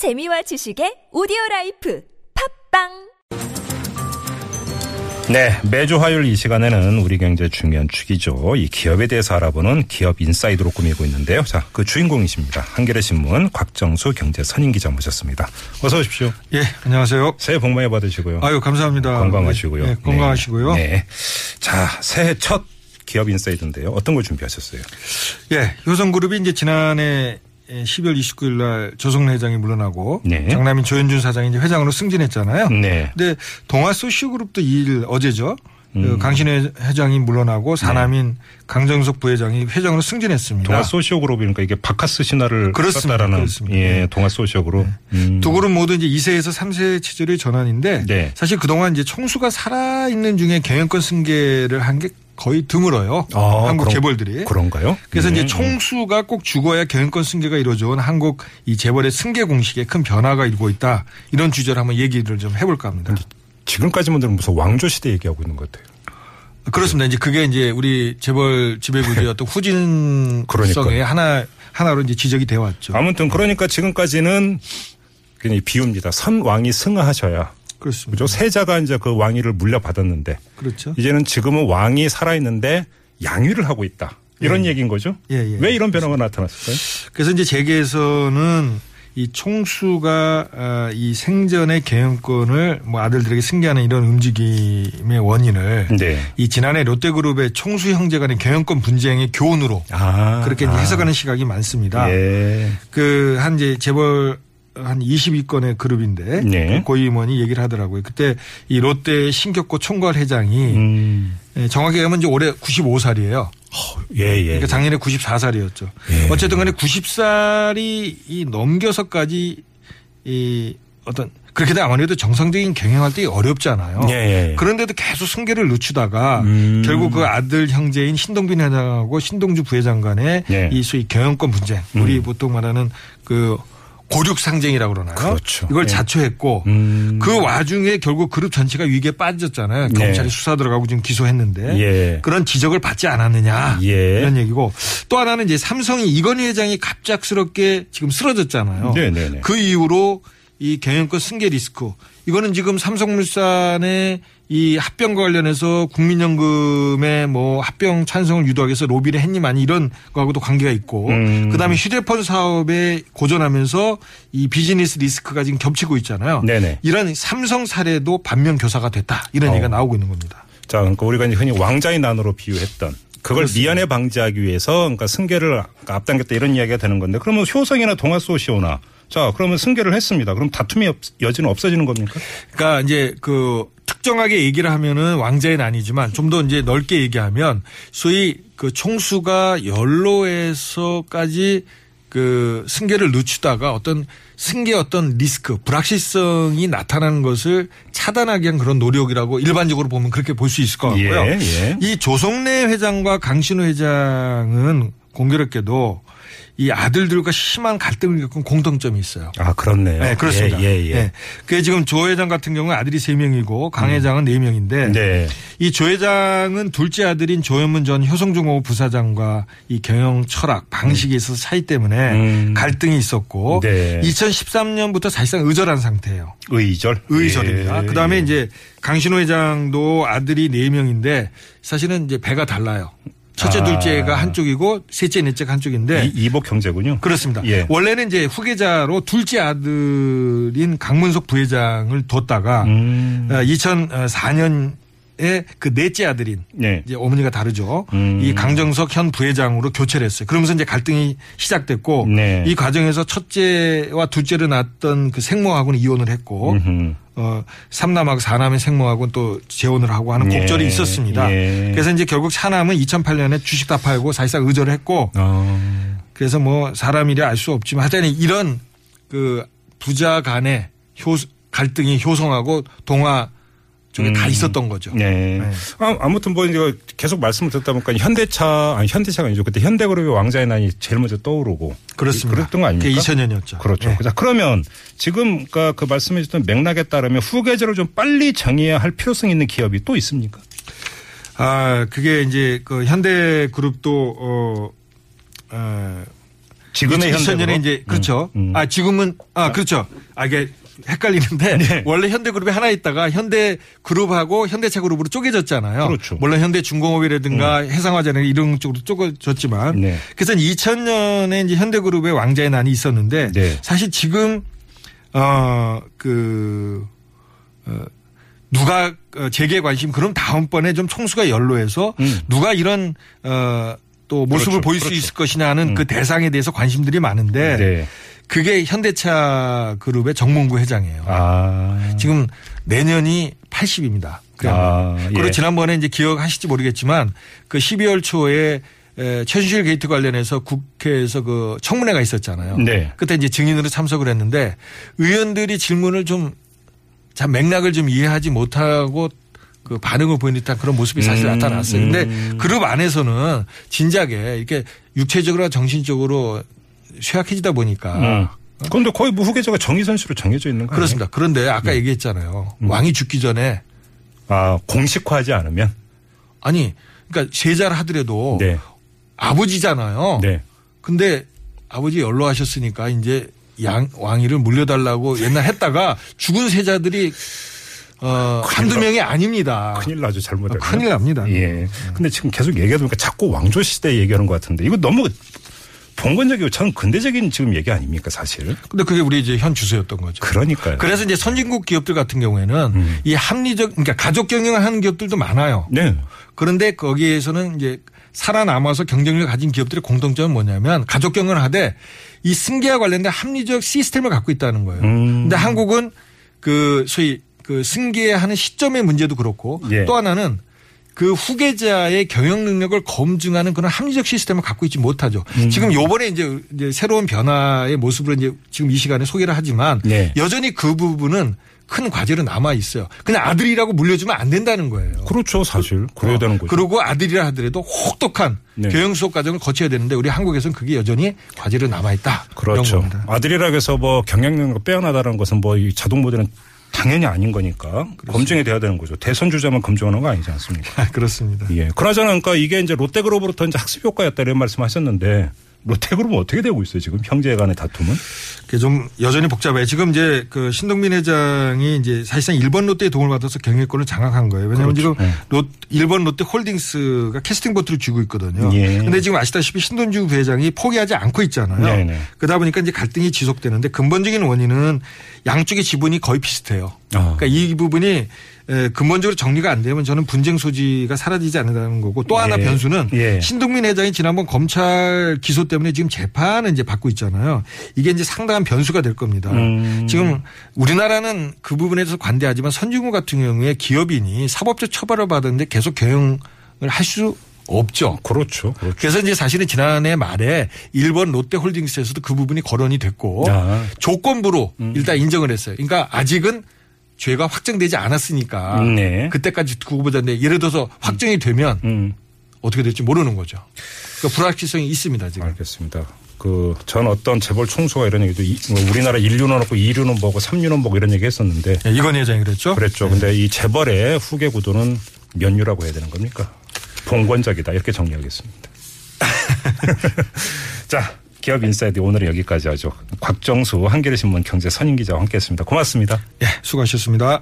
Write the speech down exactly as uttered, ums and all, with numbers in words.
재미와 지식의 오디오라이프 팝빵. 네, 매주 화요일 이 시간에는 우리 경제 중요한 축이죠. 이 기업에 대해서 알아보는 기업 인사이드로 꾸미고 있는데요. 자, 그 주인공이십니다. 한겨레신문 곽정수 경제 선임 기자 모셨습니다. 어서 오십시오. 예, 안녕하세요. 새해 복 많이 받으시고요. 아유, 감사합니다. 건강하시고요. 네, 네, 건강하시고요. 네. 네. 자, 새해 첫 기업 인사이드인데요. 어떤 걸 준비하셨어요? 예, 효성그룹이 이제 지난해 십이월 이십구일 날 조성래 회장이 물러나고 네. 장남인 조현준 사장이 이제 회장으로 승진했잖아요. 네. 근데 동아소시오그룹도 이일 어제죠. 음. 강신회 회장이 물러나고 사남인 네. 강정석 부회장이 회장으로 승진했습니다. 동아소시오그룹이니까 이게 박카스 신화를 썼다라는 예, 동아소시오그룹. 네. 음. 두 그룹 모두 이제 이세에서 삼세 체제의 전환인데 네. 사실 그동안 이제 총수가 살아있는 중에 경영권 승계를 한 게 거의 드물어요. 아, 한국 그런, 재벌들이. 그런가요? 그래서 음. 이제 총수가 꼭 죽어야 경영권 승계가 이루어져온 한국 이 재벌의 승계 공식에 큰 변화가 일고 있다. 이런 주제를 한번 얘기를 좀 해볼까 합니다. 지금까지만 들으면 무슨 왕조 시대 얘기하고 있는 것 같아요. 그렇습니다. 이제 그게 이제 우리 재벌 지배구조의 어떤 후진성의 하나, 하나로 이제 지적이 되어 왔죠. 아무튼 그러니까 지금까지는 그냥 비유입니다. 선왕이 승하하셔야. 그렇죠. 그렇죠. 세자가 이제 그 왕위를 물려받았는데. 그렇죠. 이제는 지금은 왕이 살아있는데 양위를 하고 있다. 이런 예. 얘기인 거죠. 예, 예. 왜 이런 변화가 그렇습니다. 나타났을까요? 그래서 이제 재계에서는 이 총수가 이 생전의 경영권을 뭐 아들들에게 승계하는 이런 움직임의 원인을 네. 이 지난해 롯데그룹의 총수 형제 간의 경영권 분쟁의 교훈으로 아, 그렇게 아. 해석하는 시각이 많습니다. 예. 그 한 이제 재벌 한 이십이 건의 그룹인데 네. 고위원이 얘기를 하더라고요. 그때 이 롯데의 신격호 총괄 회장이 음. 정확히 얘기하면 이제 올해 구십오살이에요. 허, 예, 예. 그러니까 작년에 구십사살이었죠. 예. 어쨌든 간에 구십살이 이 넘겨서까지 이 어떤 그렇게 되면 아무래도 정상적인 경영할 때 어렵잖아요. 예, 예, 예. 그런데도 계속 승계를 늦추다가 음. 결국 그 아들 형제인 신동빈 회장하고 신동주 부회장 간의 예. 이 소위 경영권 분쟁. 음. 우리 보통 말하는 그 고륙상쟁이라고 그러나요? 그렇죠. 이걸 네. 자초했고 음. 그 와중에 결국 그룹 전체가 위기에 빠졌잖아요. 네. 검찰이 수사 들어가고 지금 기소했는데 예. 그런 지적을 받지 않았느냐 예. 이런 얘기고 또 하나는 이제 삼성이 이건희 회장이 갑작스럽게 지금 쓰러졌잖아요. 네네네. 그 이후로 이 경영권 승계 리스크 이거는 지금 삼성물산의 이 합병과 관련해서 국민연금의 뭐 합병 찬성을 유도하기 위해서 로비를 했니 많이 이런 거하고도 관계가 있고 음. 그다음에 휴대폰 사업에 고전하면서 이 비즈니스 리스크가 지금 겹치고 있잖아요. 네네. 이런 삼성 사례도 반면교사가 됐다. 이런 어. 얘기가 나오고 있는 겁니다. 자, 그러니까 우리가 이제 흔히 왕자의 난으로 비유했던 그걸 그렇습니다. 미연에 방지하기 위해서 그러니까 승계를 앞당겼다 이런 이야기가 되는 건데 그러면 효성이나 동아소시오나 자, 그러면 승계를 했습니다. 그럼 다툼의 여지는 없어지는 겁니까? 그러니까 이제 그 특정하게 얘기를 하면은 왕자인 아니지만 좀 더 이제 넓게 얘기하면 소위 그 총수가 연로에서까지 그 승계를 늦추다가 어떤 승계 어떤 리스크, 불확실성이 나타나는 것을 차단하기 위한 그런 노력이라고 일반적으로 보면 그렇게 볼 수 있을 것 같고요. 예, 예. 이 조성래 회장과 강신호 회장은 공교롭게도 이 아들들과 심한 갈등을 겪은 공통점이 있어요. 아, 그렇네요. 네, 그렇습니다. 예, 예, 예. 네. 그게 지금 조 회장 같은 경우는 아들이 세 명이고 강 회장은 네 명인데 네. 이 조 회장은 둘째 아들인 조현문 전 효성중공업 부사장과 이 경영 철학 방식에 있어서 차이 때문에 음. 갈등이 있었고 네. 이천십삼년부터 사실상 의절한 상태예요. 의절? 의절입니다. 예. 그다음에 이제 강신호 회장도 아들이 네 명인데 사실은 이제 배가 달라요. 첫째, 둘째가 한쪽이고 셋째, 넷째가 한쪽인데. 이복 형제군요. 그렇습니다. 예. 원래는 이제 후계자로 둘째 아들인 강문석 부회장을 뒀다가 음. 이천사년에 그 넷째 아들인 네. 이제 어머니가 다르죠. 음. 이 강정석 현 부회장으로 교체를 했어요. 그러면서 이제 갈등이 시작됐고 네. 이 과정에서 첫째와 둘째를 낳았던 그 생모하고는 이혼을 했고 음흠. 어, 삼남하고 사남의 생모하고는 또 재혼을 하고 하는 곡절이 예. 있었습니다. 예. 그래서 이제 결국 사남은 이천팔년에 주식 다 팔고 사실상 의절을 했고 어. 그래서 뭐 사람이라 알 수 없지만 하여튼 이런 그 부자 간의 효, 갈등이 효성하고 동아 쪽에 음. 다 있었던 거죠. 네. 네. 아무튼 뭐 이제 계속 말씀을 듣다 보니까 현대차, 아니 현대차가 아니죠. 그때 현대그룹의 왕자의 난이 제일 먼저 떠오르고. 그렇습니다. 그랬던 거 아닙니까? 이천년이었죠. 그렇죠. 네. 자, 그러면 지금 그 말씀해 주셨던 맥락에 따르면 후계자를 좀 빨리 정해야 할 필요성이 있는 기업이 또 있습니까? 아, 그게 이제 그 현대그룹도 어, 어 지금의 현대그룹. 이제 그렇죠. 음, 음. 아 지금은 아 그렇죠. 아 이게 헷갈리는데 네. 원래 현대그룹이 하나 있다가 현대그룹하고 현대차그룹으로 쪼개졌잖아요. 그렇죠. 물론 현대중공업이라든가 음. 해상화재는 이런 쪽으로 쪼개졌지만 네. 그래서 이천 년에 이제 현대그룹의 왕자의 난이 있었는데 네. 사실 지금 어, 그 어, 누가 재계 관심 그럼 다음번에 좀 총수가 연로해서 음. 누가 이런 어, 또 모습을 그렇죠. 보일 그렇죠. 수 있을 것이냐 하는 음. 그 대상에 대해서 관심들이 많은데 네. 그게 현대차 그룹의 정몽구 회장이에요. 아. 지금 내년이 팔십입니다. 아, 예. 그리고 지난번에 이제 기억하실지 모르겠지만 그 십이월 초에 최순실 게이트 관련해서 국회에서 그 청문회가 있었잖아요. 네. 그때 이제 증인으로 참석을 했는데 의원들이 질문을 좀 참 맥락을 좀 이해하지 못하고 그 반응을 보이는 듯한 그런 모습이 사실 음, 나타났어요. 그런데 음. 그룹 안에서는 진작에 이렇게 육체적으로 정신적으로 쇠약해지다 보니까. 그런데 음. 거의 뭐 후계자가 정의선 씨로 정해져 있는 거예요. 그렇습니다. 그런데 아까 음. 얘기했잖아요. 음. 왕이 죽기 전에. 아 공식화하지 않으면? 아니 그러니까 세자를 하더라도 네. 아버지잖아요. 네. 근데 아버지 연로하셨으니까 이제 양, 왕위를 물려달라고 옛날 했다가 죽은 세자들이 어, 한두 나, 명이 아닙니다. 큰일 나죠. 잘못하면. 큰일 납니다. 예. 근데 지금 계속 얘기하다 보니까 자꾸 왕조 시대 얘기하는 것 같은데 이거 너무 봉건적이고 전 근대적인 지금 얘기 아닙니까 사실. 근데 그게 우리 이제 현 주소였던 거죠. 그러니까요. 그래서 이제 선진국 기업들 같은 경우에는 음. 이 합리적 그러니까 가족 경영을 하는 기업들도 많아요. 네. 그런데 거기에서는 이제 살아남아서 경쟁력을 가진 기업들의 공통점은 뭐냐면 가족 경영을 하되 이 승계와 관련된 합리적 시스템을 갖고 있다는 거예요. 그런데 음. 한국은 그 소위 그 승계하는 시점의 문제도 그렇고 예. 또 하나는 그 후계자의 경영 능력을 검증하는 그런 합리적 시스템을 갖고 있지 못하죠. 음. 지금 요번에 이제, 이제 새로운 변화의 모습으로 이제 지금 이 시간에 소개를 하지만 네. 여전히 그 부분은 큰 과제로 남아 있어요. 그냥 아들이라고 물려주면 안 된다는 거예요. 그렇죠. 사실. 그래야 되는 거죠. 그리고 아들이라 하더라도 혹독한 네. 교양 수업 과정을 거쳐야 되는데 우리 한국에서는 그게 여전히 과제로 남아 있다. 그렇죠. 아들이라고 해서 뭐 경영 능력을 빼어나다라는 것은 뭐 이 자동 모델은 당연히 아닌 거니까 그렇습니다. 검증이 돼야 되는 거죠. 대선 주자만 검증하는 거 아니지 않습니까? 아, 그렇습니다. 예. 그나저나 그러니까 이게 이제 롯데그룹으로부터 이제 학습 효과였다 이런 말씀하셨는데 롯데그룹은 어떻게 되고 있어요 지금 형제 간의 다툼은? 그게 좀 여전히 복잡해요. 지금 이제 그 신동민 회장이 이제 사실상 일본 롯데의 도움을 받아서 경영권을 장악한 거예요. 왜냐하면 그렇죠. 지금 네. 롯, 일본 롯데홀딩스가 캐스팅 보트를 쥐고 있거든요. 그런데 예. 지금 아시다시피 신동주 회장이 포기하지 않고 있잖아요. 네네. 그러다 보니까 이제 갈등이 지속되는데 근본적인 원인은 양쪽의 지분이 거의 비슷해요. 아. 그러니까 이 부분이 근본적으로 정리가 안 되면 저는 분쟁 소지가 사라지지 않는다는 거고 또 하나 예. 변수는 예. 신동민 회장이 지난번 검찰 기소 때문에 지금 재판을 이제 받고 있잖아요. 이게 이제 상당한 변수가 될 겁니다. 음. 지금 우리나라는 그 부분에 대해서 관대하지만 선진국 같은 경우에 기업인이 사법적 처벌을 받았는데 계속 경영을 할 수 없죠. 그렇죠. 그렇죠. 그래서 이제 사실은 지난해 말에 일본 롯데홀딩스에서도 그 부분이 거론이 됐고 아. 조건부로 음. 일단 인정을 했어요. 그러니까 아직은 죄가 확정되지 않았으니까 네. 그때까지 두고 보자는데 예를 들어서 확정이 되면 음. 어떻게 될지 모르는 거죠. 그러니까 불확실성이 있습니다. 지금. 알겠습니다. 그 전 어떤 재벌 총수가 이런 얘기도 우리나라 인류는 없고 이류는 뭐고 삼류는 뭐고 이런 얘기 했었는데. 네, 이건 회장이 그랬죠. 그랬죠. 네. 근데 이 재벌의 후계 구도는 면류라고 해야 되는 겁니까? 봉건적이다. 이렇게 정리하겠습니다. 자. 기업 인사이드 오늘은 여기까지 하죠. 곽정수 한겨레신문 경제선임기자와 함께했습니다. 고맙습니다. 예, 수고하셨습니다.